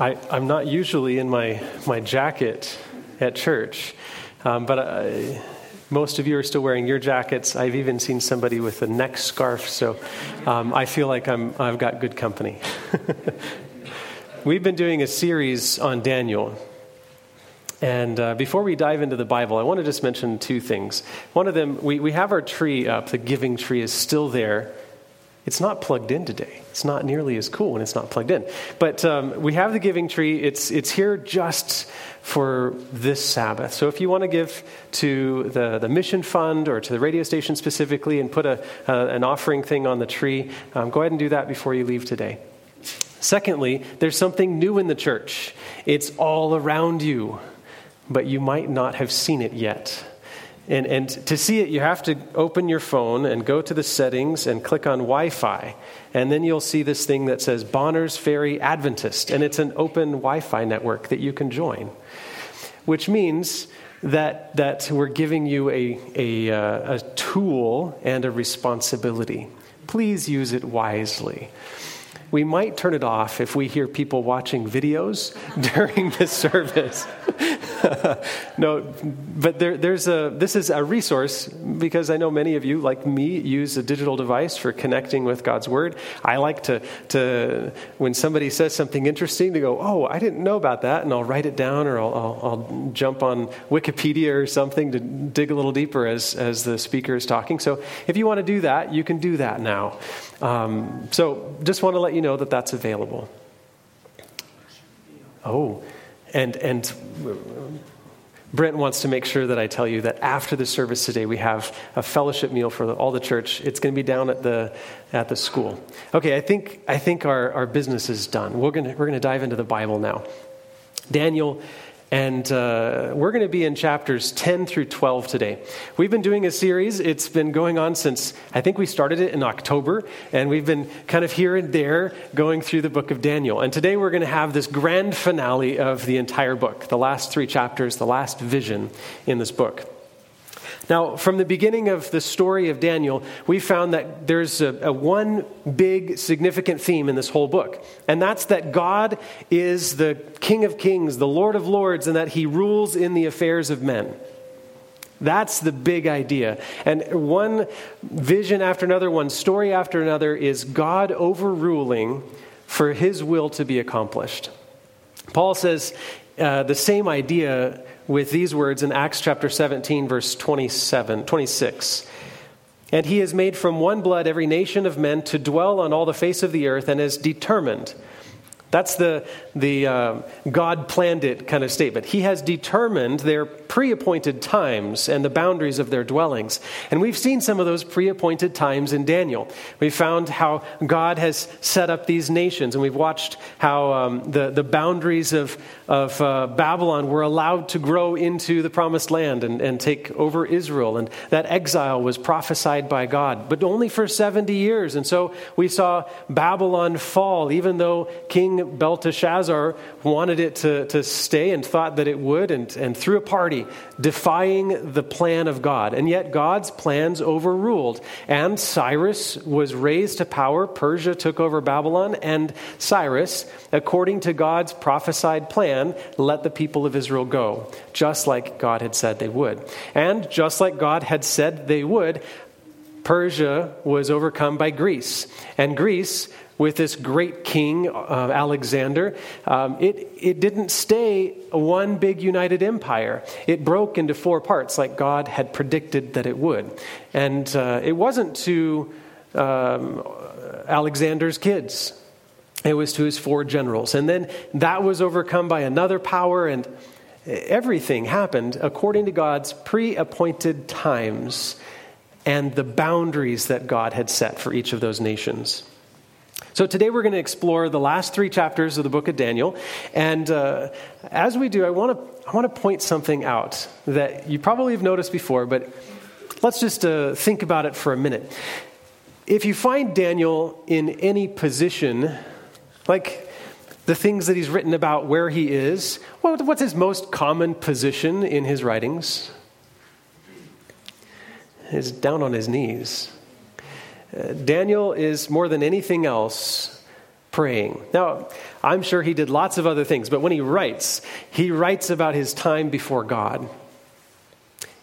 I'm not usually in my jacket at church, but most of you are still wearing your jackets. I've even seen somebody with a neck scarf, so I feel like I've got good company. We've been doing a series on Daniel. And before we dive into the Bible, I want to just mention two things. One of them, we have our tree up. The giving tree is still there. It's not plugged in today. It's not nearly as cool when it's not plugged in. But we have the giving tree. It's here just for this Sabbath. So if you want to give to the mission fund or to the radio station specifically and put an offering thing on the tree, go ahead and do that before you leave today. Secondly, there's something new in the church. It's all around you, but you might not have seen it yet. And to see it, you have to open your phone and go to the settings and click on Wi-Fi. And then you'll see this thing that says Bonner's Ferry Adventist. And it's an open Wi-Fi network that you can join, which means that we're giving you a tool and a responsibility. Please use it wisely. We might turn it off if we hear people watching videos during the service. No, but this is a resource, because I know many of you, like me, use a digital device for connecting with God's Word. I like to when somebody says something interesting, to go, oh, I didn't know about that, and I'll write it down, or I'll jump on Wikipedia or something to dig a little deeper as the speaker is talking. So if you want to do that, you can do that now. So just want to let you know that that's available. Oh, and Brent wants to make sure that I tell you that after the service today, we have a fellowship meal for all the church. It's going to be down at the school. Okay, I think our business is done. We're going to dive into the Bible now. Daniel. And we're going to be in chapters 10 through 12 today. We've been doing a series. It's been going on since, I think we started it in October, and we've been kind of here and there going through the book of Daniel. And today we're going to have this grand finale of the entire book, the last three chapters, the last vision in this book. Now, from the beginning of the story of Daniel, we found that there's a one big significant theme in this whole book, and that's that God is the King of Kings, the Lord of Lords, and that he rules in the affairs of men. That's the big idea. And one vision after another, one story after another is God overruling for his will to be accomplished. Paul says the same idea with these words in Acts chapter 17, verse 26. And he has made from one blood every nation of men to dwell on all the face of the earth, and has determined. That's the God planned it kind of statement. He has determined their pre-appointed times and the boundaries of their dwellings. And we've seen some of those pre-appointed times in Daniel. We found how God has set up these nations, and we've watched how the boundaries of Babylon were allowed to grow into the promised land and take over Israel. And that exile was prophesied by God, but only for 70 years. And so we saw Babylon fall, even though King Belteshazzar wanted it to stay and thought that it would, and threw a party, defying the plan of God. And yet God's plans overruled, and Cyrus was raised to power. Persia took over Babylon, and Cyrus, according to God's prophesied plan, let the people of Israel go, just like God had said they would. And just like God had said they would, Persia was overcome by Greece, and Greece, with this great king, Alexander, it didn't stay one big united empire. It broke into four parts like God had predicted that it would. And it wasn't to Alexander's kids. It was to his four generals. And then that was overcome by another power, and everything happened according to God's pre-appointed times and the boundaries that God had set for each of those nations. So today we're going to explore the last three chapters of the book of Daniel, and as we do, I want to point something out that you probably have noticed before, but let's just think about it for a minute. If you find Daniel in any position, like the things that he's written about where he is, what's his most common position in his writings? He's down on his knees. Daniel is, more than anything else, praying. Now, I'm sure he did lots of other things, but when he writes about his time before God.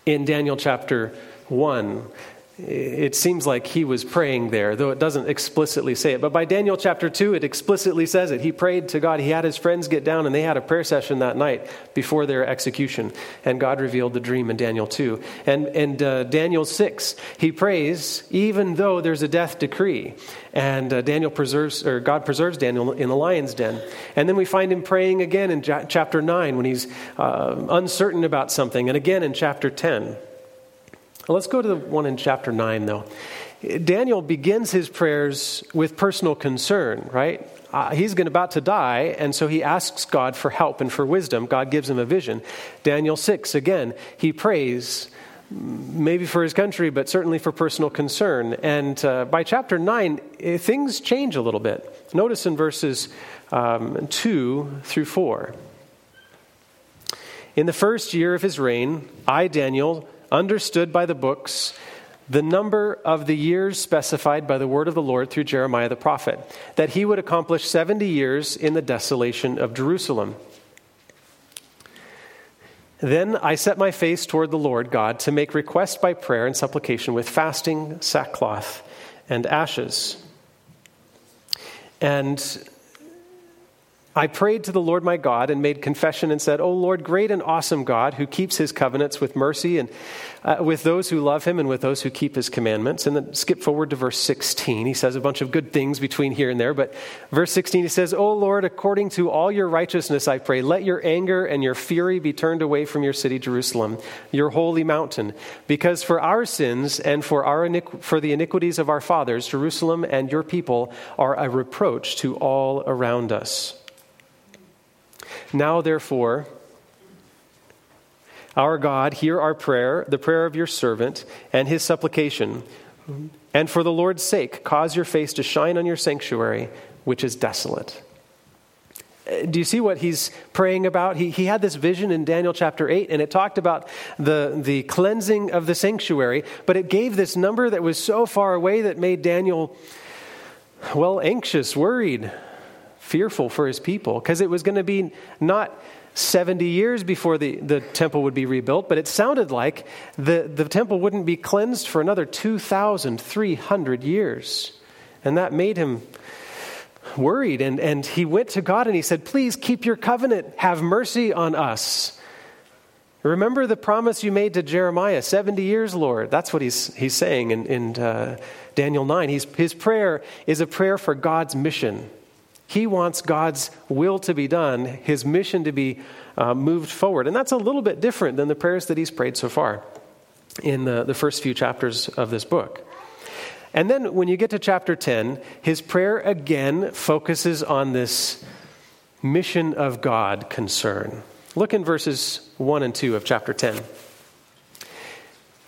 In Daniel chapter 1, it seems like he was praying there, though it doesn't explicitly say it. But by Daniel chapter 2, it explicitly says it. He prayed to God. He had his friends get down, and they had a prayer session that night before their execution. And God revealed the dream in Daniel 2. And Daniel 6, he prays even though there's a death decree. And God preserves Daniel in the lion's den. And then we find him praying again in chapter 9 when he's uncertain about something. And again in chapter 10. Let's go to the one in chapter 9, though. Daniel begins his prayers with personal concern, right? He's about to die, and so he asks God for help and for wisdom. God gives him a vision. Daniel 6, again, he prays maybe for his country, but certainly for personal concern. And by chapter 9, things change a little bit. Notice in verses 2 through 4. In the first year of his reign, I, Daniel, understood by the books, the number of the years specified by the word of the Lord through Jeremiah the prophet, that he would accomplish 70 years in the desolation of Jerusalem. Then I set my face toward the Lord God to make request by prayer and supplication with fasting, sackcloth, and ashes. And I prayed to the Lord my God and made confession and said, O Lord, great and awesome God, who keeps his covenants with mercy and with those who love him and with those who keep his commandments. And then skip forward to verse 16. He says a bunch of good things between here and there. But verse 16, he says, O Lord, according to all your righteousness, I pray, let your anger and your fury be turned away from your city, Jerusalem, your holy mountain. Because for our sins and for the iniquities of our fathers, Jerusalem and your people are a reproach to all around us. Now, therefore, our God, hear our prayer, the prayer of your servant, and his supplication. And for the Lord's sake, cause your face to shine on your sanctuary, which is desolate. Do you see what he's praying about? He had this vision in Daniel chapter 8, and it talked about the cleansing of the sanctuary, but it gave this number that was so far away that made Daniel, well, anxious, worried, fearful for his people, because it was going to be not 70 years before the temple would be rebuilt, but it sounded like the temple wouldn't be cleansed for another 2,300 years. And that made him worried. And he went to God and he said, please keep your covenant. Have mercy on us. Remember the promise you made to Jeremiah, 70 years, Lord. That's what he's saying in Daniel 9. His prayer is a prayer for God's mission. He wants God's will to be done, his mission to be moved forward. And that's a little bit different than the prayers that he's prayed so far in the first few chapters of this book. And then when you get to chapter 10, his prayer again focuses on this mission of God concern. Look in verses 1 and 2 of chapter 10.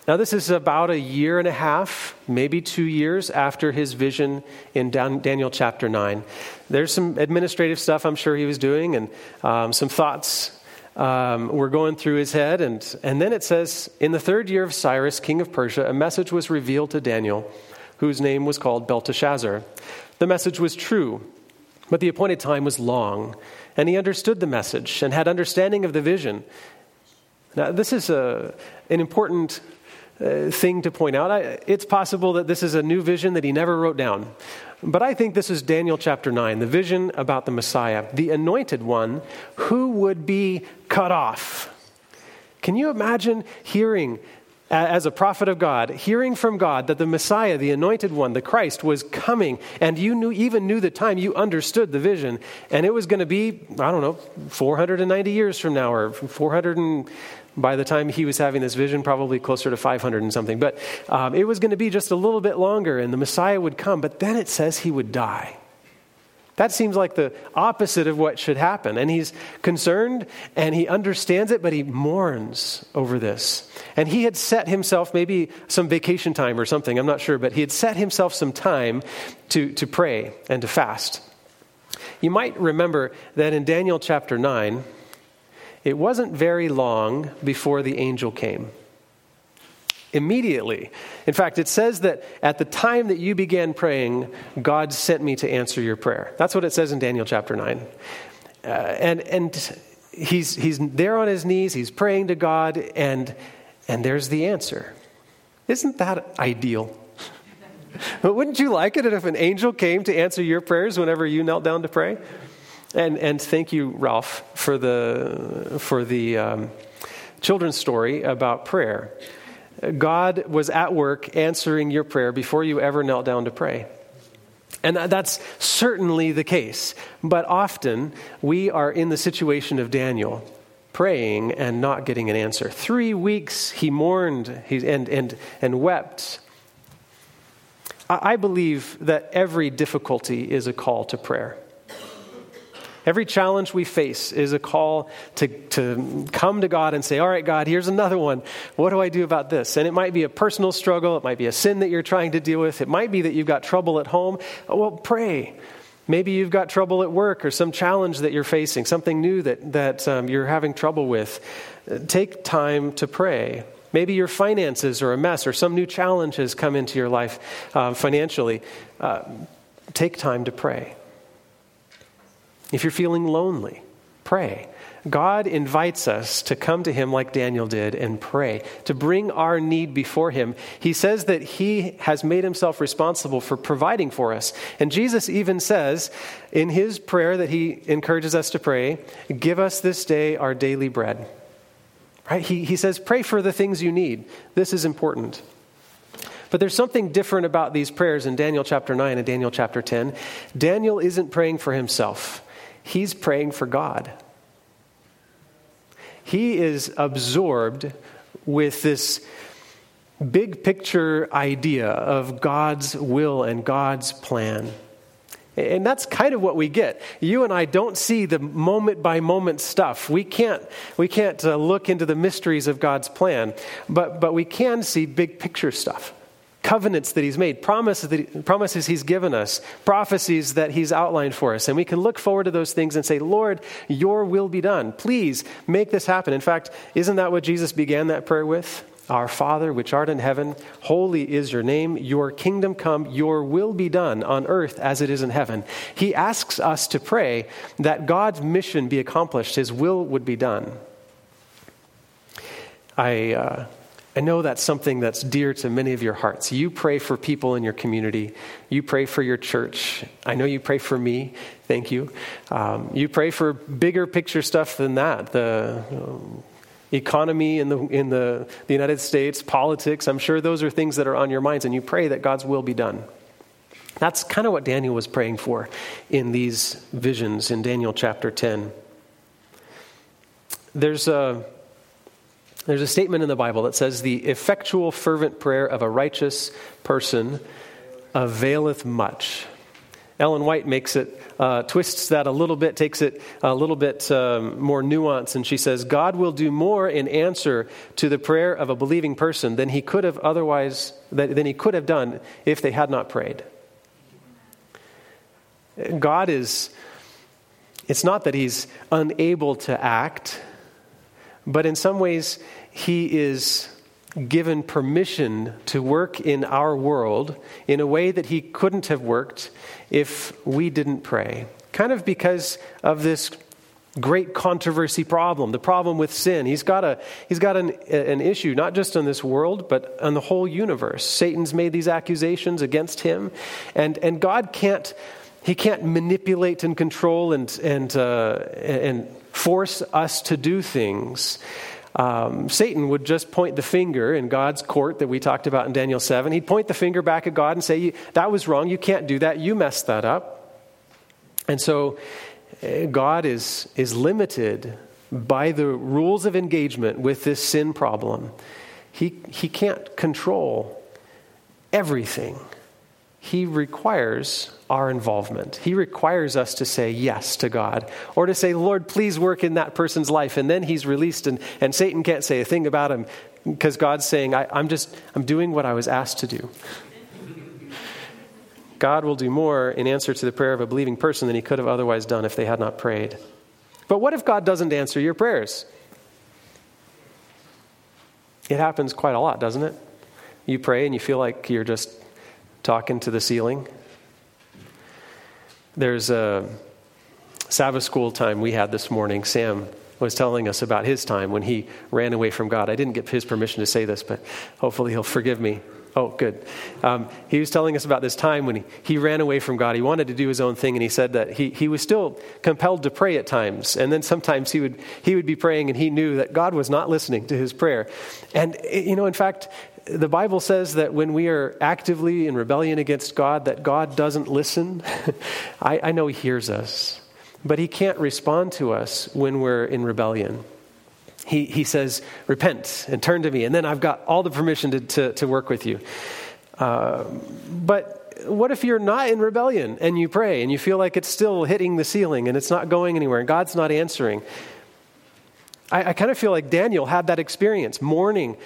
Now, this is about a year and a half, maybe 2 years after his vision in Daniel chapter 9. There's some administrative stuff I'm sure he was doing, and some thoughts were going through his head. And then it says, in the third year of Cyrus, king of Persia, a message was revealed to Daniel, whose name was called Belteshazzar. The message was true, but the appointed time was long, and he understood the message and had understanding of the vision. Now, this is an important thing to point out. It's possible that this is a new vision that he never wrote down. But I think this is Daniel chapter 9, the vision about the Messiah, the anointed one who would be cut off. Can you imagine hearing, as a prophet of God, hearing from God that the Messiah, the anointed one, the Christ, was coming, and you even knew the time, you understood the vision, and it was going to be, 490 years from now, or 400 and... By the time he was having this vision, probably closer to 500 and something. But it was going to be just a little bit longer, and the Messiah would come. But then it says he would die. That seems like the opposite of what should happen. And he's concerned, and he understands it, but he mourns over this. And he had set himself maybe some vacation time or something, I'm not sure, but he had set himself some time to pray and to fast. You might remember that in Daniel chapter 9, it wasn't very long before the angel came. immediately. In fact, it says that at the time that you began praying, God sent me to answer your prayer. That's what it says in Daniel chapter 9. And he's there on his knees, he's praying to God, and there's the answer. Isn't that ideal? But wouldn't you like it if an angel came to answer your prayers whenever you knelt down to pray? And thank you, Ralph, for the children's story about prayer. God was at work answering your prayer before you ever knelt down to pray. And that's certainly the case. But often we are in the situation of Daniel, praying and not getting an answer. 3 weeks he mourned and wept. I believe that every difficulty is a call to prayer. Every challenge we face is a call to come to God and say, all right, God, here's another one. What do I do about this? And it might be a personal struggle. It might be a sin that you're trying to deal with. It might be that you've got trouble at home. Well, pray. Maybe you've got trouble at work or some challenge that you're facing, something new that you're having trouble with. Take time to pray. Maybe your finances are a mess or some new challenge has come into your life financially. Take time to pray. If you're feeling lonely, pray. God invites us to come to him like Daniel did and pray, to bring our need before him. He says that he has made himself responsible for providing for us. And Jesus even says in his prayer that he encourages us to pray, give us this day our daily bread. Right? He says, pray for the things you need. This is important. But there's something different about these prayers in Daniel chapter 9 and Daniel chapter 10. Daniel isn't praying for himself. He's praying for God. He is absorbed with this big picture idea of God's will and God's plan. And that's kind of what we get. You and I don't see the moment by moment stuff. We can't look into the mysteries of God's plan, but we can see big picture stuff. Covenants that he's made, promises he's given us, prophecies that he's outlined for us. And we can look forward to those things and say, Lord, your will be done. Please make this happen. In fact, isn't that what Jesus began that prayer with? Our Father, which art in heaven, holy is your name. Your kingdom come, your will be done on earth as it is in heaven. He asks us to pray that God's mission be accomplished. His will would be done. I know that's something that's dear to many of your hearts. You pray for people in your community. You pray for your church. I know you pray for me. Thank you. You pray for bigger picture stuff than that. The economy in the United States, politics. I'm sure those are things that are on your minds, and you pray that God's will be done. That's kind of what Daniel was praying for in these visions in Daniel chapter 10. There's a statement in the Bible that says, the effectual fervent prayer of a righteous person availeth much. Ellen White makes it, twists that a little bit, takes it a little bit more nuanced, and she says, God will do more in answer to the prayer of a believing person than he could have done if they had not prayed. God is, it's not that he's unable to act, but in some ways, he is given permission to work in our world in a way that he couldn't have worked if we didn't pray. Kind of because of this great controversy problem, the problem with sin. He's got an issue, not just on this world, but on the whole universe. Satan's made these accusations against him, and God can't. He can't manipulate and control and force us to do things. Satan would just point the finger in God's court that we talked about in Daniel 7. He'd point the finger back at God and say, that was wrong. You can't do that. You messed that up. And so God is limited by the rules of engagement with this sin problem. He can't control everything. He requires our involvement. He requires us to say yes to God or to say, Lord, please work in that person's life. And then he's released and Satan can't say a thing about him because God's saying, I'm doing what I was asked to do. God will do more in answer to the prayer of a believing person than he could have otherwise done if they had not prayed. But what if God doesn't answer your prayers? It happens quite a lot, doesn't it? You pray and you feel like you're just talking to the ceiling. There's a Sabbath school time we had this morning. Sam was telling us about his time when he ran away from God. I didn't get his permission to say this, but hopefully he'll forgive me. Oh, good. He was telling us about this time when he ran away from God. He wanted to do his own thing, and he said that he was still compelled to pray at times. And then sometimes he would be praying, and he knew that God was not listening to his prayer. And, you know, in fact, the Bible says that when we are actively in rebellion against God, that God doesn't listen. I know he hears us, but he can't respond to us when we're in rebellion. He says, repent and turn to me, and then I've got all the permission to work with you. But what if you're not in rebellion and you pray and you feel like it's still hitting the ceiling and it's not going anywhere and God's not answering? I kind of feel like Daniel had that experience, mourning.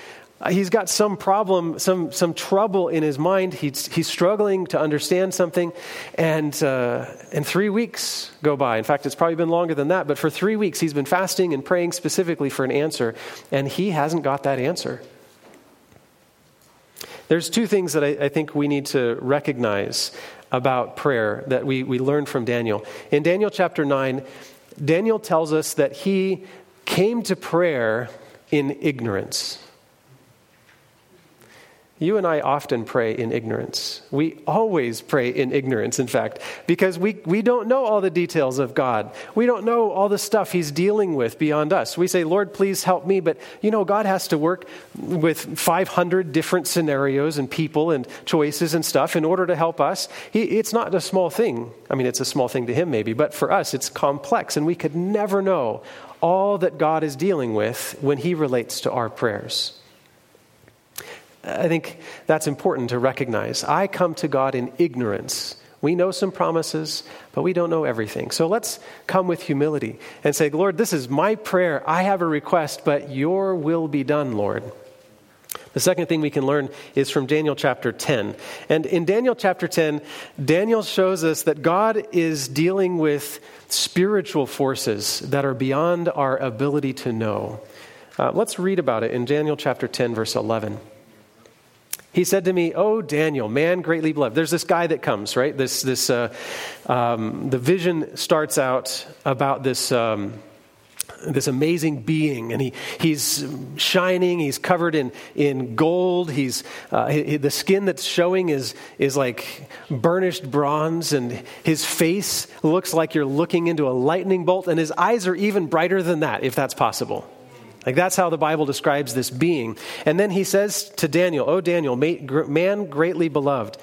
He's got some problem, some trouble in his mind. He's struggling to understand something, and 3 weeks go by. In fact, it's probably been longer than that, but for 3 weeks he's been fasting and praying specifically for an answer, and he hasn't got that answer. There's two things that I think we need to recognize about prayer that we learn from Daniel. In Daniel chapter 9, Daniel tells us that he came to prayer in ignorance. You and I often pray in ignorance. We always pray in ignorance, in fact, because we don't know all the details of God. We don't know all the stuff he's dealing with beyond us. We say, Lord, please help me. But, you know, God has to work with 500 different scenarios and people and choices and stuff in order to help us. It's not a small thing. I mean, it's a small thing to him maybe, but for us, it's complex, and we could never know all that God is dealing with when he relates to our prayers. I think that's important to recognize. I come to God in ignorance. We know some promises, but we don't know everything. So let's come with humility and say, Lord, this is my prayer. I have a request, but your will be done, Lord. The second thing we can learn is from Daniel chapter 10. And in Daniel chapter 10, Daniel shows us that God is dealing with spiritual forces that are beyond our ability to know. Let's read about it in Daniel chapter 10, verse 11. He said to me, "O Daniel, man greatly beloved." There's this guy that comes, right? The vision starts out about this amazing being, and he's shining. He's covered in gold. The skin that's showing is like burnished bronze, and his face looks like you're looking into a lightning bolt, and his eyes are even brighter than that, if that's possible. Like, that's how the Bible describes this being. And then he says to Daniel, "Oh, Daniel, man greatly beloved."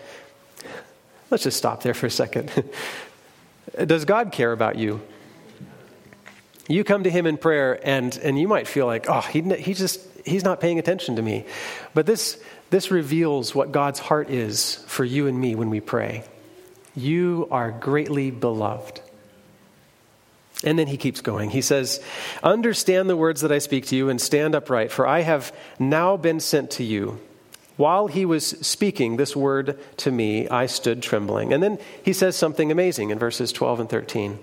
Let's just stop there for a second. Does God care about you? You come to him in prayer, and you might feel like, oh, he's not paying attention to me. But this reveals what God's heart is for you and me when we pray. You are greatly beloved. And then he keeps going. He says, "Understand the words that I speak to you and stand upright, for I have now been sent to you." While he was speaking this word to me, I stood trembling. And then he says something amazing in verses 12 and 13.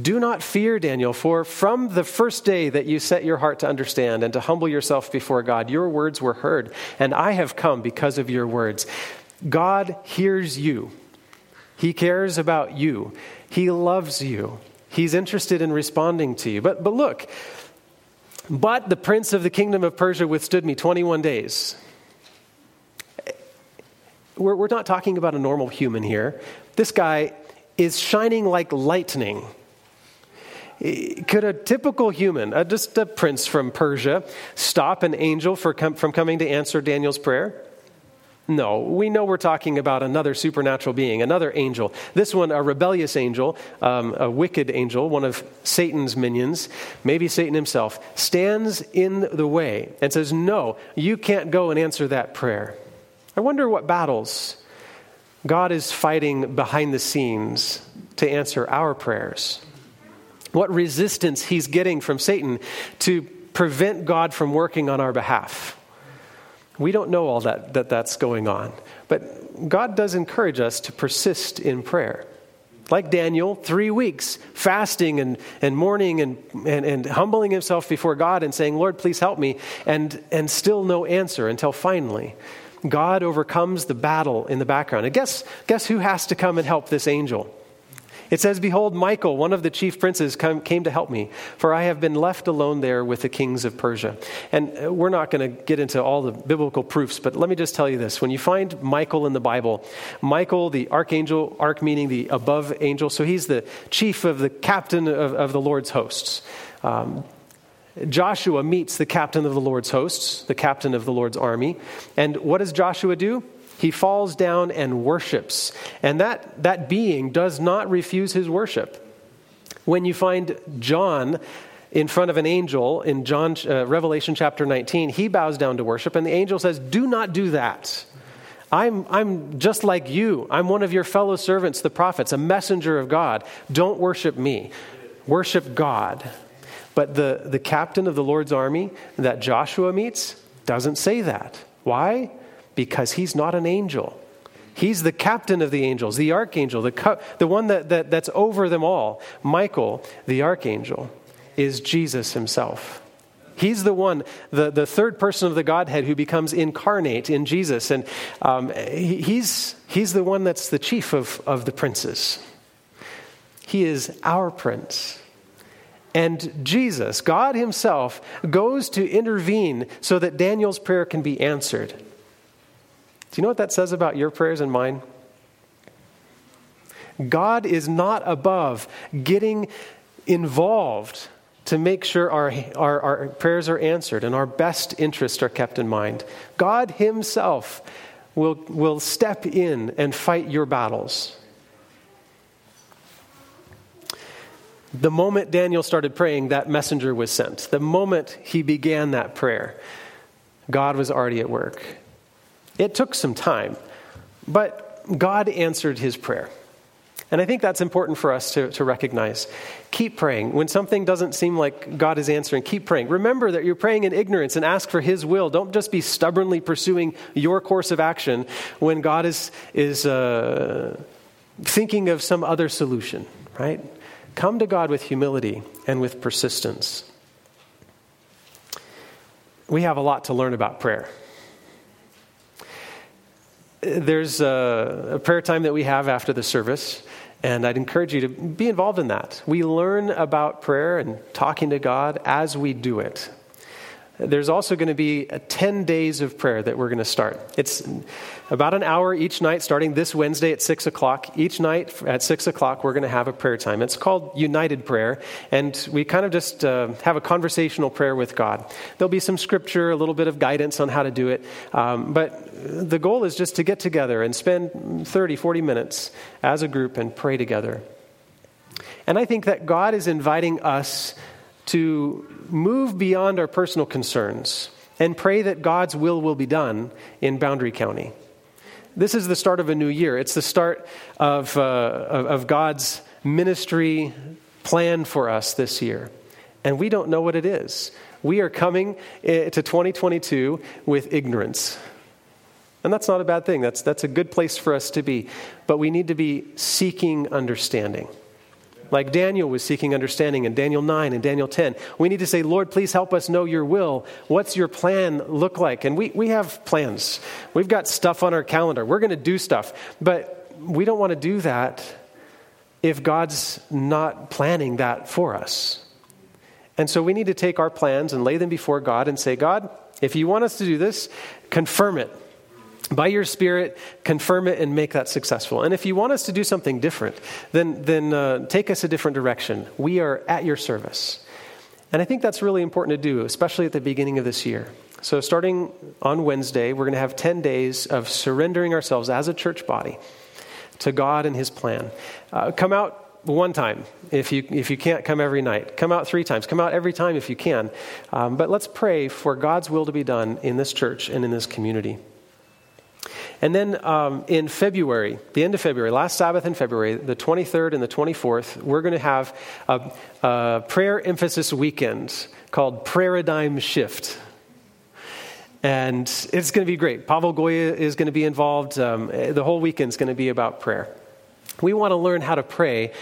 "Do not fear, Daniel, for from the first day that you set your heart to understand and to humble yourself before God, your words were heard, and I have come because of your words." God hears you. He cares about you. He loves you. He's interested in responding to you. But look, "But the prince of the kingdom of Persia withstood me 21 days. We're not talking about a normal human here. This guy is shining like lightning. Could a typical human, just a prince from Persia, stop an angel from coming to answer Daniel's prayer? No, we know we're talking about another supernatural being, another angel. This one, a rebellious angel, a wicked angel, one of Satan's minions, maybe Satan himself, stands in the way and says, "No, you can't go and answer that prayer." I wonder what battles God is fighting behind the scenes to answer our prayers. What resistance he's getting from Satan to prevent God from working on our behalf. We don't know all that's going on, but God does encourage us to persist in prayer. Like Daniel, 3 weeks fasting and mourning and humbling himself before God and saying, "Lord, please help me," and still no answer until finally God overcomes the battle in the background. And guess who has to come and help this angel? It says, "Behold, Michael, one of the chief princes, came to help me, for I have been left alone there with the kings of Persia." And we're not going to get into all the biblical proofs, but let me just tell you this. When you find Michael in the Bible, Michael, the archangel, arch meaning the above angel, so he's the chief of the captain of the Lord's hosts. Joshua meets the captain of the Lord's hosts, the captain of the Lord's army. And what does Joshua do? He falls down and worships. And that being does not refuse his worship. When you find John in front of an angel in John Revelation chapter 19, he bows down to worship, and the angel says, "Do not do that. I'm just like you. I'm one of your fellow servants, the prophets, a messenger of God. Don't worship me. Worship God." But the captain of the Lord's army that Joshua meets doesn't say that. Why? Because he's not an angel. He's the captain of the angels, the archangel, the one that's over them all. Michael, the archangel, is Jesus himself. He's the one, the third person of the Godhead who becomes incarnate in Jesus. And he's the one that's the chief of the princes. He is our prince. And Jesus, God himself, goes to intervene so that Daniel's prayer can be answered. Do you know what that says about your prayers and mine? God is not above getting involved to make sure our prayers are answered and our best interests are kept in mind. God himself will step in and fight your battles. The moment Daniel started praying, that messenger was sent. The moment he began that prayer, God was already at work. It took some time, but God answered his prayer. And I think that's important for us to recognize. Keep praying. When something doesn't seem like God is answering, keep praying. Remember that you're praying in ignorance and ask for his will. Don't just be stubbornly pursuing your course of action when God is thinking of some other solution, right? Come to God with humility and with persistence. We have a lot to learn about prayer. There's a prayer time that we have after the service, and I'd encourage you to be involved in that. We learn about prayer and talking to God as we do it. There's also going to be 10 days of prayer that we're going to start. It's about an hour each night, starting this Wednesday at 6 o'clock. Each night at 6 o'clock, we're going to have a prayer time. It's called United Prayer, and we kind of just have a conversational prayer with God. There'll be some scripture, a little bit of guidance on how to do it, but the goal is just to get together and spend 30, 40 minutes as a group and pray together. And I think that God is inviting us to move beyond our personal concerns and pray that God's will be done in Boundary County. This is the start of a new year. It's the start of God's ministry plan for us this year. And we don't know what it is. We are coming to 2022 with ignorance. And that's not a bad thing. That's a good place for us to be. But we need to be seeking understanding. Like Daniel was seeking understanding in Daniel 9 and Daniel 10. We need to say, "Lord, please help us know your will. What's your plan look like?" And we have plans. We've got stuff on our calendar. We're going to do stuff. But we don't want to do that if God's not planning that for us. And so we need to take our plans and lay them before God and say, "God, if you want us to do this, confirm it. By your Spirit, confirm it and make that successful. And if you want us to do something different, then take us a different direction. We are at your service." And I think that's really important to do, especially at the beginning of this year. So starting on Wednesday, we're going to have 10 days of surrendering ourselves as a church body to God and his plan. Come out one time if you can't come every night. Come out 3 times. Come out every time if you can. But let's pray for God's will to be done in this church and in this community. And then in February, the end of February, last Sabbath in February, the 23rd and the 24th, we're going to have a prayer emphasis weekend called Paradigm Shift. And it's going to be great. Pavel Goya is going to be involved. The whole weekend's going to be about prayer. We want to learn how to pray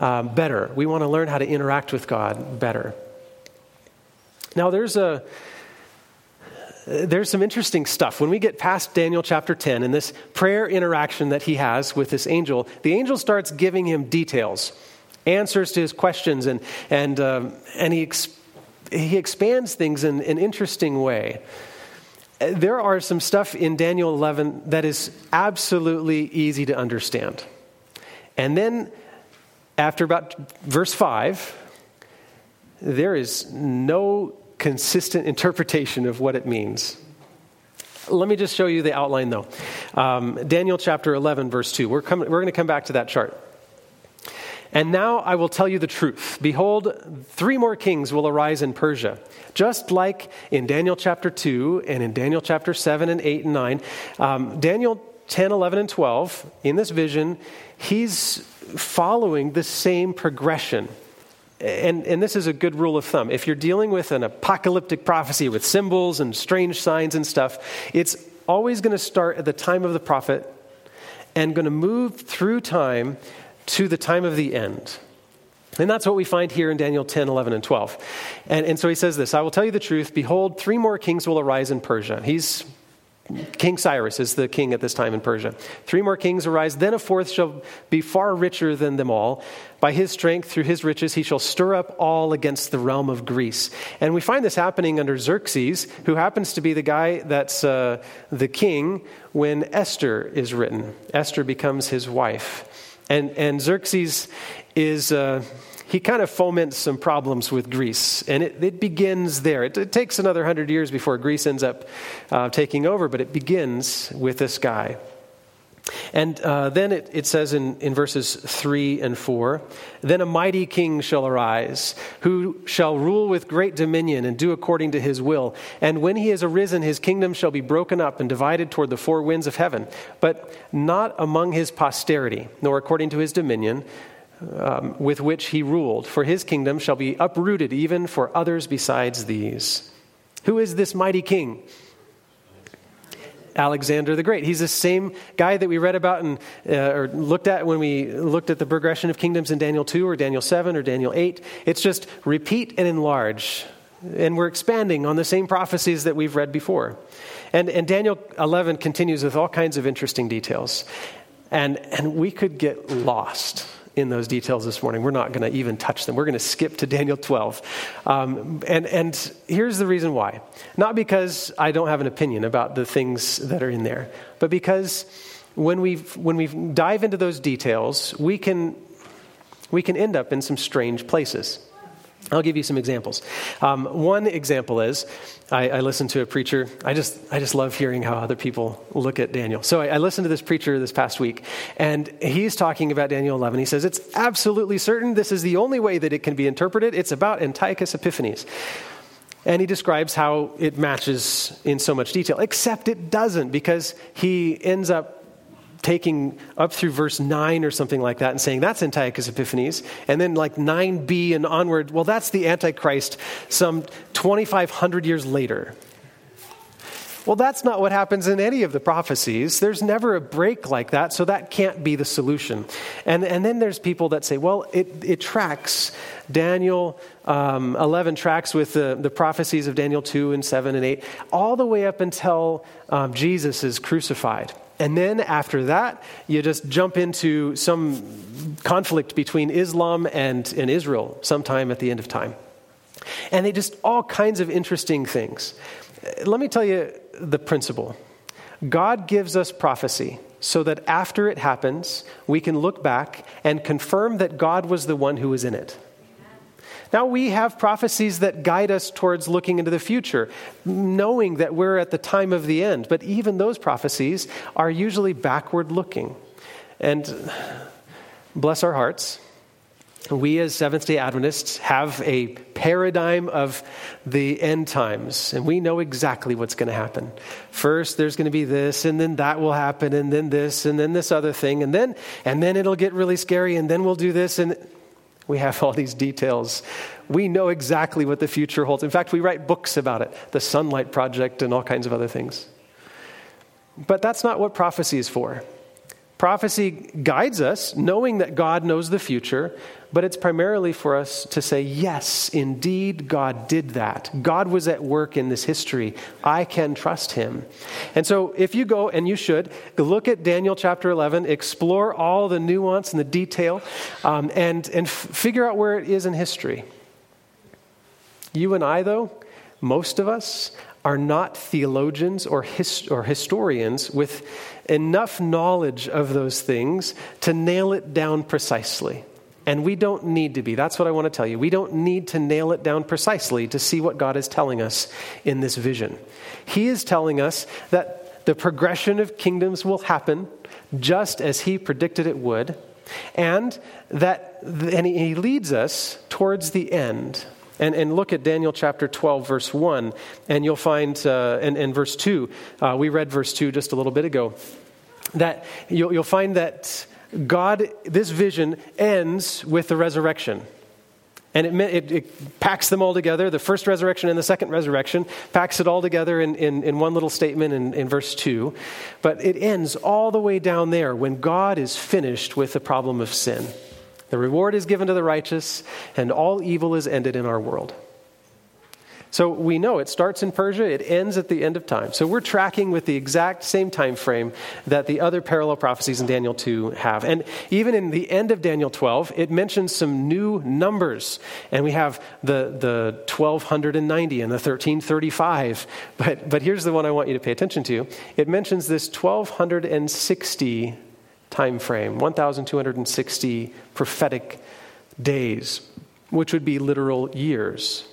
better. We want to learn how to interact with God better. Now, there's some interesting stuff. When we get past Daniel chapter 10 and this prayer interaction that he has with this angel, the angel starts giving him details, answers to his questions, and he expands things in an interesting way. There are some stuff in Daniel 11 that is absolutely easy to understand. And then after about verse 5, there is no consistent interpretation of what it means. Let me just show you the outline, though. Daniel chapter 11, verse 2. We're going to come back to that chart. And now I will tell you the truth. Behold, 3 more kings will arise in Persia. Just like in Daniel chapter 2 and in Daniel chapter 7 and 8 and 9, Daniel 10, 11, and 12, in this vision, he's following the same progression. And this is a good rule of thumb. If you're dealing with an apocalyptic prophecy with symbols and strange signs and stuff, it's always going to start at the time of the prophet and going to move through time to the time of the end. And that's what we find here in Daniel 10, 11, and 12. And so he says this, I will tell you the truth. Behold, 3 more kings will arise in Persia. King Cyrus is the king at this time in Persia. 3 more kings arise, then a 4th shall be far richer than them all. By his strength, through his riches, he shall stir up all against the realm of Greece. And we find this happening under Xerxes, who happens to be the guy that's the king when Esther is written. Esther becomes his wife. And Xerxes is, he kind of foments some problems with Greece. And it begins there. It takes another 100 years before Greece ends up taking over, but it begins with this guy. And then it says in verses 3 and 4, Then a mighty king shall arise, who shall rule with great dominion and do according to his will. And when he has arisen, his kingdom shall be broken up and divided toward the 4 winds of heaven, but not among his posterity, nor according to his dominion, with which he ruled, for his kingdom shall be uprooted even for others besides these. Who is this mighty king? Alexander the Great. He's the same guy that we read about and or looked at when we looked at the progression of kingdoms in Daniel 2 or Daniel 7 or Daniel 8. It's just repeat and enlarge. And we're expanding on the same prophecies that we've read before. And Daniel 11 continues with all kinds of interesting details. And we could get lost in those details this morning. We're not going to even touch them. We're going to skip to Daniel 12. And here's the reason why. Not because I don't have an opinion about the things that are in there, but because when we dive into those details, we can end up in some strange places. I'll give you some examples. One example is, I listened to a preacher. I just love hearing how other people look at Daniel. So I listened to this preacher this past week, and he's talking about Daniel 11. He says, it's absolutely certain this is the only way that it can be interpreted. It's about Antiochus Epiphanes. And he describes how it matches in so much detail, except it doesn't, because he ends up taking up through verse 9 or something like that and saying, that's Antiochus Epiphanes. And then like 9b and onward, well, that's the Antichrist some 2,500 years later. Well, that's not what happens in any of the prophecies. There's never a break like that, so that can't be the solution. And then there's people that say, well, it tracks. Daniel 11 tracks with the prophecies of Daniel 2 and 7 and 8, all the way up until Jesus is crucified. And then after that, you just jump into some conflict between Islam and Israel sometime at the end of time. And they just all kinds of interesting things. Let me tell you the principle. God gives us prophecy so that after it happens, we can look back and confirm that God was the one who was in it. Now we have prophecies that guide us towards looking into the future, knowing that we're at the time of the end. But even those prophecies are usually backward looking. And bless our hearts, we as Seventh-day Adventists have a paradigm of the end times, and we know exactly what's going to happen. First, there's going to be this, and then that will happen, and then this other thing, and then it'll get really scary, and then we'll do this, and we have all these details. We know exactly what the future holds. In fact, we write books about it, the Sunlight Project and all kinds of other things. But that's not what prophecy is for. Prophecy guides us, knowing that God knows the future, but it's primarily for us to say, yes, indeed, God did that. God was at work in this history. I can trust him. And so if you go, and you should, look at Daniel chapter 11, explore all the nuance and the detail, and figure out where it is in history. You and I, though, most of us, are not theologians or historians with enough knowledge of those things to nail it down precisely. And we don't need to be. That's what I want to tell you. We don't need to nail it down precisely to see what God is telling us in this vision. He is telling us that the progression of kingdoms will happen just as he predicted it would, and he leads us towards the end. And look at Daniel chapter 12, verse 1, and you'll find, and verse 2, we read verse 2 just a little bit ago, that you'll find that God, this vision ends with the resurrection. And it packs them all together, the first resurrection and the second resurrection, packs it all together in one little statement in verse 2. But it ends all the way down there when God is finished with the problem of sin. The reward is given to the righteous, and all evil is ended in our world. So we know it starts in Persia, it ends at the end of time. So we're tracking with the exact same time frame that the other parallel prophecies in Daniel 2 have. And even in the end of Daniel 12, it mentions some new numbers. And we have the 1290 and the 1335. But here's the one I want you to pay attention to. It mentions this 1260 time frame, 1260 prophetic days, which would be literal years.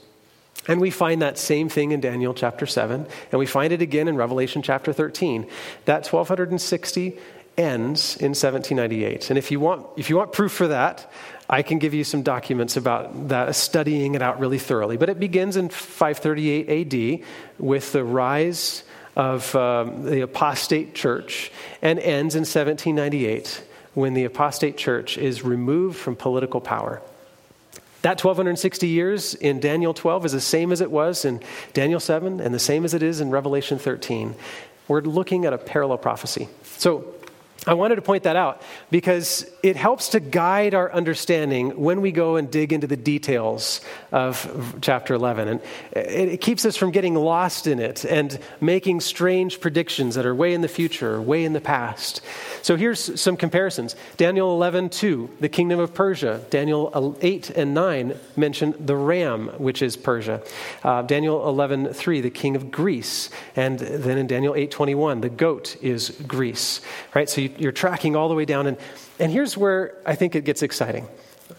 And we find that same thing in Daniel chapter 7, and we find it again in Revelation chapter 13. That 1260 ends in 1798. And if you want proof for that, I can give you some documents about that, studying it out really thoroughly. But it begins in 538 AD with the rise of the apostate church and ends in 1798 when the apostate church is removed from political power. That 1260 years in Daniel 12 is the same as it was in Daniel 7 and the same as it is in Revelation 13. We're looking at a parallel prophecy. So I wanted to point that out because it helps to guide our understanding when we go and dig into the details of chapter 11. And it keeps us from getting lost in it and making strange predictions that are way in the future, way in the past. So here's some comparisons. Daniel 11:2, the kingdom of Persia. Daniel 8 and 9 mention the ram, which is Persia. Daniel 11:3, the king of Greece. And then in Daniel 8:21, the goat is Greece. Right? So you're tracking all the way down. And here's where I think it gets exciting.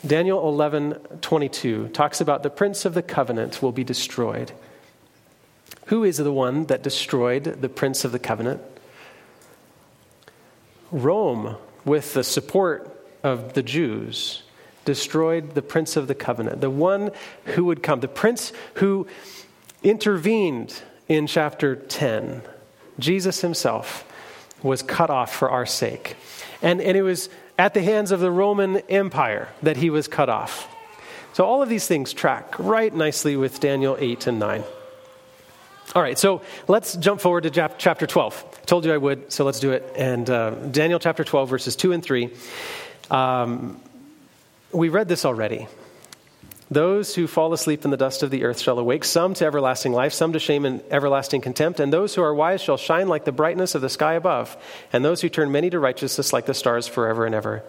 Daniel 11:22 talks about the prince of the covenant will be destroyed. Who is the one that destroyed the prince of the covenant? Rome, with the support of the Jews, destroyed the prince of the covenant, the one who would come, the prince who intervened in chapter 10. Jesus himself was cut off for our sake. And it was at the hands of the Roman Empire that he was cut off. So all of these things track right nicely with Daniel 8 and 9. All right, so let's jump forward to chapter 12. I told you I would, so let's do it. And Daniel chapter 12, verses 2 and 3. We read this already. Those who fall asleep in the dust of the earth shall awake, some to everlasting life, some to shame and everlasting contempt. And those who are wise shall shine like the brightness of the sky above, and those who turn many to righteousness like the stars forever and ever.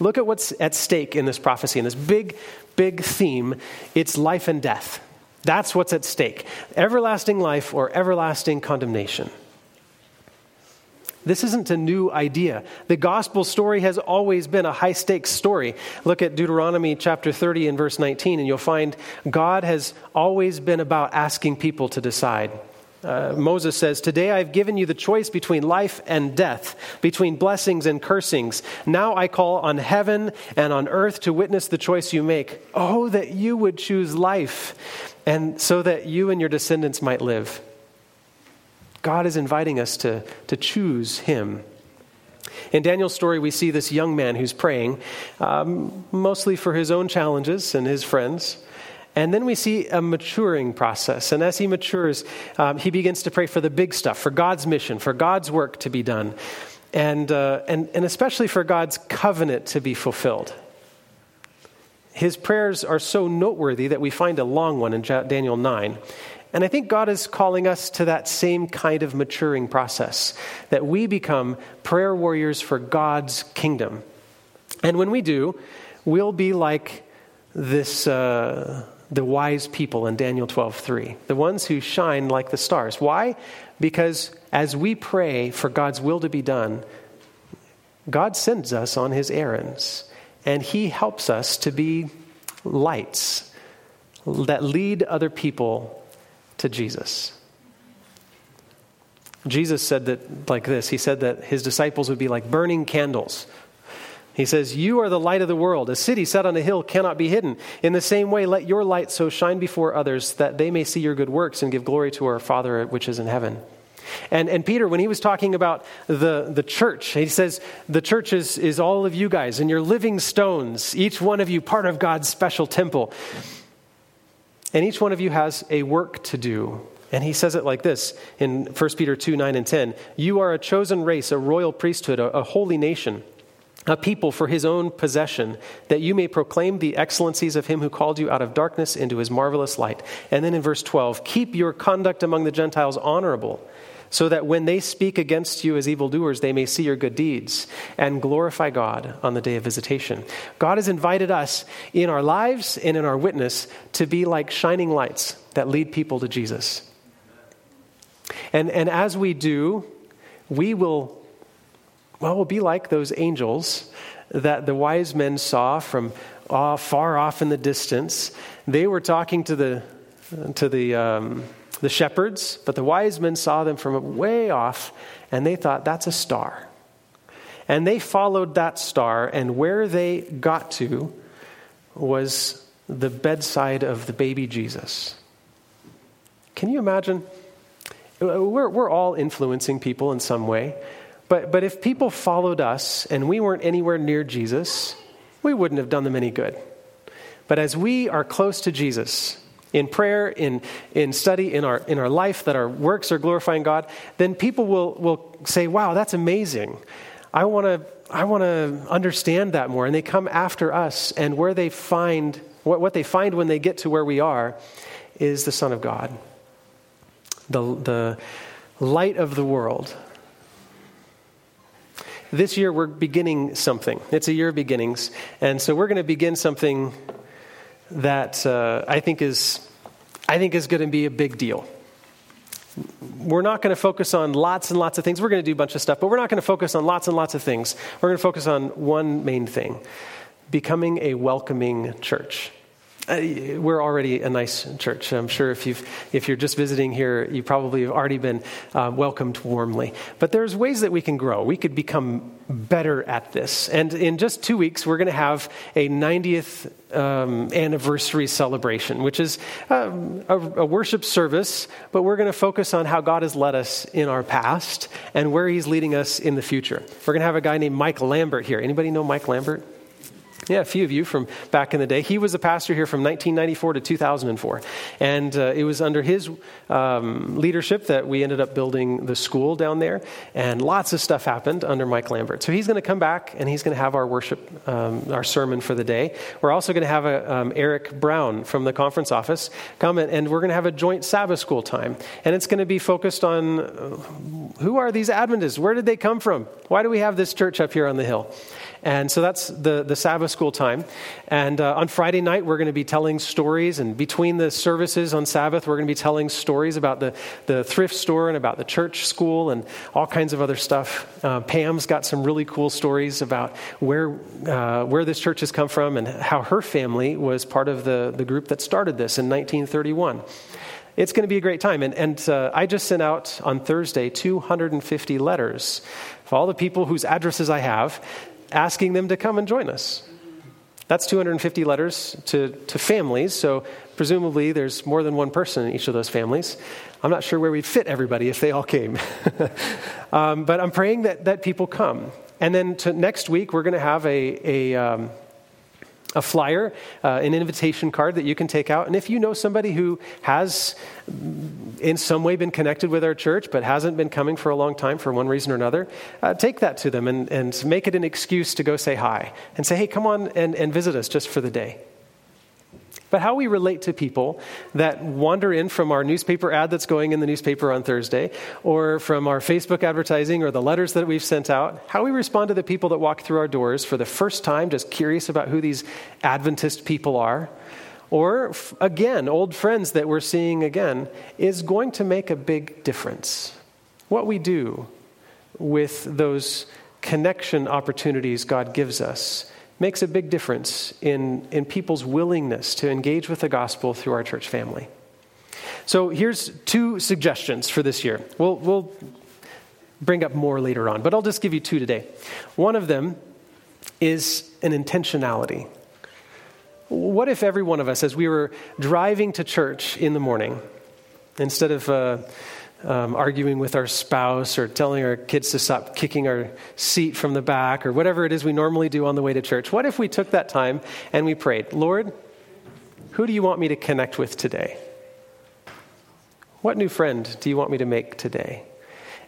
Look at what's at stake in this prophecy, in this big, big theme. It's life and death. That's what's at stake. Everlasting life or everlasting condemnation. This isn't a new idea. The gospel story has always been a high-stakes story. Look at Deuteronomy chapter 30 and verse 19, and you'll find God has always been about asking people to decide. Moses says, "Today I've given you the choice between life and death, between blessings and cursings. Now I call on heaven and on earth to witness the choice you make. Oh, that you would choose life, and so that you and your descendants might live." God is inviting us to choose him. In Daniel's story, we see this young man who's praying, mostly for his own challenges and his friends. And then we see a maturing process. And as he matures, he begins to pray for the big stuff, for God's mission, for God's work to be done. and especially for God's covenant to be fulfilled. His prayers are so noteworthy that we find a long one in Daniel 9. And I think God is calling us to that same kind of maturing process, that we become prayer warriors for God's kingdom. And when we do, we'll be like this, the wise people in Daniel 12:3, the ones who shine like the stars. Why? Because as we pray for God's will to be done, God sends us on his errands, and he helps us to be lights that lead other people to Jesus. Jesus said that like this. He said that his disciples would be like burning candles. He says, "You are the light of the world. A city set on a hill cannot be hidden. In the same way, let your light so shine before others that they may see your good works and give glory to our Father which is in heaven." And Peter, when he was talking about the church, he says, the church is all of you guys, and you're living stones, each one of you part of God's special temple. And each one of you has a work to do. And he says it like this in 1 Peter 2, 9 and 10. You are a chosen race, a royal priesthood, a holy nation, a people for his own possession, that you may proclaim the excellencies of him who called you out of darkness into his marvelous light. And then in verse 12, keep your conduct among the Gentiles honorable, so that when they speak against you as evildoers, they may see your good deeds and glorify God on the day of visitation. God has invited us in our lives and in our witness to be like shining lights that lead people to Jesus. And as we do, we will, well, we'll be like those angels that the wise men saw from far off in the distance. They were talking to the shepherds, but the wise men saw them from way off, and they thought, that's a star. And they followed that star, and where they got to was the bedside of the baby Jesus. Can you imagine? We're all influencing people in some way, but if people followed us and we weren't anywhere near Jesus, we wouldn't have done them any good. But as we are close to Jesus, in prayer, in study, in our life, that our works are glorifying God, then people will say, wow, that's amazing. I want to understand that more. And they come after us, and where they find what they find when they get to where we are is the Son of God, the light of the world. This year we're beginning something. It's a year of beginnings, and so we're going to begin something that I think is going to be a big deal. We're not going to focus on lots and lots of things. We're going to do a bunch of stuff, but we're not going to focus on lots and lots of things. We're going to focus on one main thing: becoming a welcoming church. We're already a nice church. I'm sure if you're just visiting here, you probably have already been welcomed warmly. But there's ways that we can grow. We could become better at this. And in just 2 weeks, we're going to have a 90th anniversary celebration, which is a worship service, but we're going to focus on how God has led us in our past and where he's leading us in the future. We're going to have a guy named Mike Lambert here. Anybody know Mike Lambert? Yeah, a few of you from back in the day. He was a pastor here from 1994 to 2004. And it was under his leadership that we ended up building the school down there. And lots of stuff happened under Mike Lambert. So he's going to come back, and he's going to have our worship, our sermon for the day. We're also going to have Eric Brown from the conference office come, and we're going to have a joint Sabbath school time. And it's going to be focused on who are these Adventists? Where did they come from? Why do we have this church up here on the hill? And so that's the Sabbath school time. And on Friday night, we're going to be telling stories. And between the services on Sabbath, we're going to be telling stories about the thrift store and about the church school and all kinds of other stuff. Pam's got some really cool stories about where this church has come from and how her family was part of the group that started this in 1931. It's going to be a great time. And I just sent out on Thursday 250 letters for all the people whose addresses I have, asking them to come and join us. That's 250 letters to families, so presumably there's more than one person in each of those families. I'm not sure where we'd fit everybody if they all came. But I'm praying that people come. And then next week, we're going to have a flyer, an invitation card that you can take out. And if you know somebody who has in some way been connected with our church but hasn't been coming for a long time for one reason or another, take that to them and make it an excuse to go say hi and say, hey, come on and visit us just for the day. But how we relate to people that wander in from our newspaper ad that's going in the newspaper on Thursday, or from our Facebook advertising or the letters that we've sent out, how we respond to the people that walk through our doors for the first time, just curious about who these Adventist people are, or again, old friends that we're seeing again, is going to make a big difference. What we do with those connection opportunities God gives us makes a big difference in people's willingness to engage with the gospel through our church family. So here's two suggestions for this year. We'll bring up more later on, but I'll just give you two today. One of them is an intentionality. What if every one of us, as we were driving to church in the morning, instead of arguing with our spouse or telling our kids to stop kicking our seat from the back or whatever it is we normally do on the way to church. What if we took that time and we prayed, Lord, who do you want me to connect with today? What new friend do you want me to make today?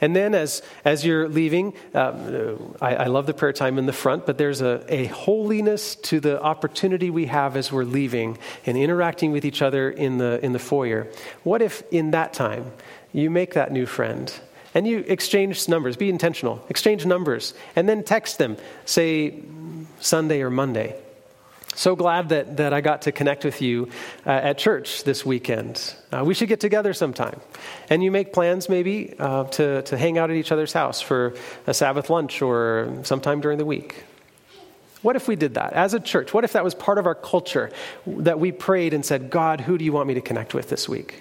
And then as you're leaving, I love the prayer time in the front, but there's a holiness to the opportunity we have as we're leaving and interacting with each other in the foyer. What if in that time, you make that new friend, and you exchange numbers. Be intentional. Exchange numbers, and then text them, say, Sunday or Monday. So glad that I got to connect with you at church this weekend. We should get together sometime. And you make plans maybe to hang out at each other's house for a Sabbath lunch or sometime during the week. What if we did that as a church? What if that was part of our culture, that we prayed and said, God, who do you want me to connect with this week?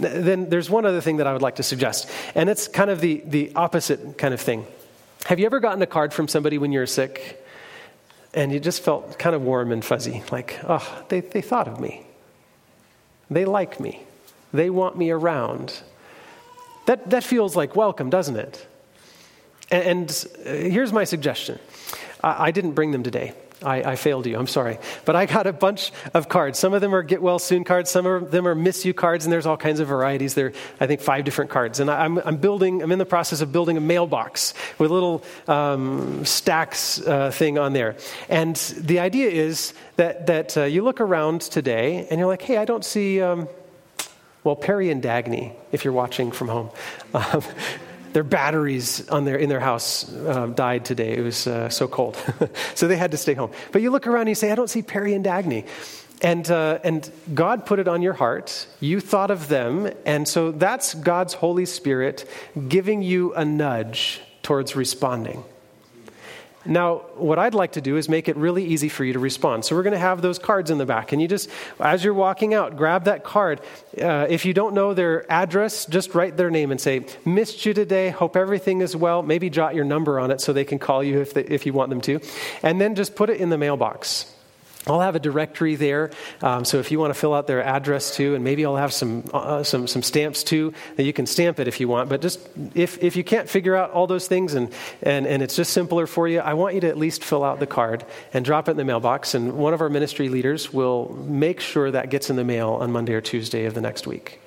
Then there's one other thing that I would like to suggest, and it's kind of the opposite kind of thing. Have you ever gotten a card from somebody when you were sick, and you just felt kind of warm and fuzzy, like, oh, they thought of me. They like me. They want me around. That feels like welcome, doesn't it? And here's my suggestion. I didn't bring them today. I failed you. I'm sorry. But I got a bunch of cards. Some of them are get well soon cards. Some of them are miss you cards. And there's all kinds of varieties. There are, I think, 5 different cards. And I'm in the process of building a mailbox with little stacks thing on there. And the idea is that you look around today and you're like, hey, I don't see, Perry and Dagny, if you're watching from home. Their batteries in their house died today. It was so cold. So they had to stay home. But you look around and you say, I don't see Perry and Dagny. And God put it on your heart. You thought of them. And so that's God's Holy Spirit giving you a nudge towards responding. Now, what I'd like to do is make it really easy for you to respond. So we're going to have those cards in the back. And you just, as you're walking out, grab that card. If you don't know their address, just write their name and say, missed you today, hope everything is well. Maybe jot your number on it so they can call you if you want them to. And then just put it in the mailbox. I'll have a directory there, so if you want to fill out their address too, and maybe I'll have some stamps too, that you can stamp it if you want, but just if you can't figure out all those things and it's just simpler for you, I want you to at least fill out the card and drop it in the mailbox, and one of our ministry leaders will make sure that gets in the mail on Monday or Tuesday of the next week.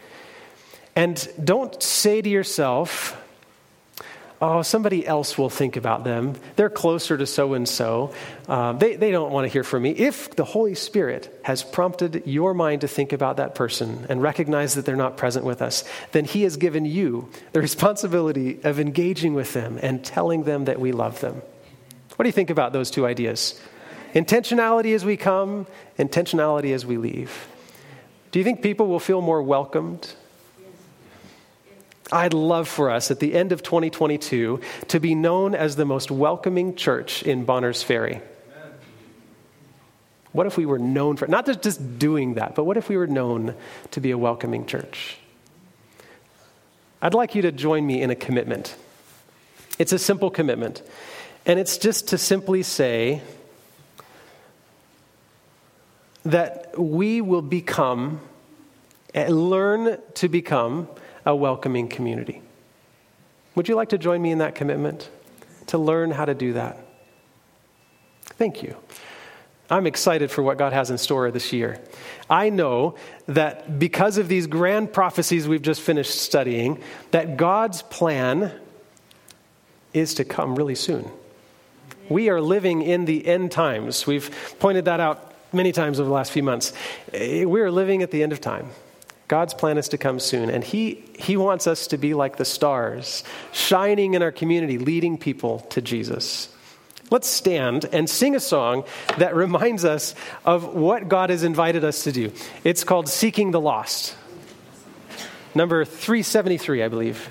And don't say to yourself, oh, somebody else will think about them. They're closer to so-and-so. They don't want to hear from me. If the Holy Spirit has prompted your mind to think about that person and recognize that they're not present with us, then he has given you the responsibility of engaging with them and telling them that we love them. What do you think about those two ideas? Intentionality as we come, intentionality as we leave. Do you think people will feel more welcomed? I'd love for us at the end of 2022 to be known as the most welcoming church in Bonner's Ferry. Amen. What if we were known for, not just doing that, but what if we were known to be a welcoming church? I'd like you to join me in a commitment. It's a simple commitment. And it's just to simply say that we will become, learn to become, a welcoming community. Would you like to join me in that commitment to learn how to do that? Thank you. I'm excited for what God has in store this year. I know that because of these grand prophecies we've just finished studying, that God's plan is to come really soon. We are living in the end times. We've pointed that out many times over the last few months. We are living at the end of time. God's plan is to come soon, and He wants us to be like the stars, shining in our community, leading people to Jesus. Let's stand and sing a song that reminds us of what God has invited us to do. It's called Seeking the Lost. Number 373, I believe.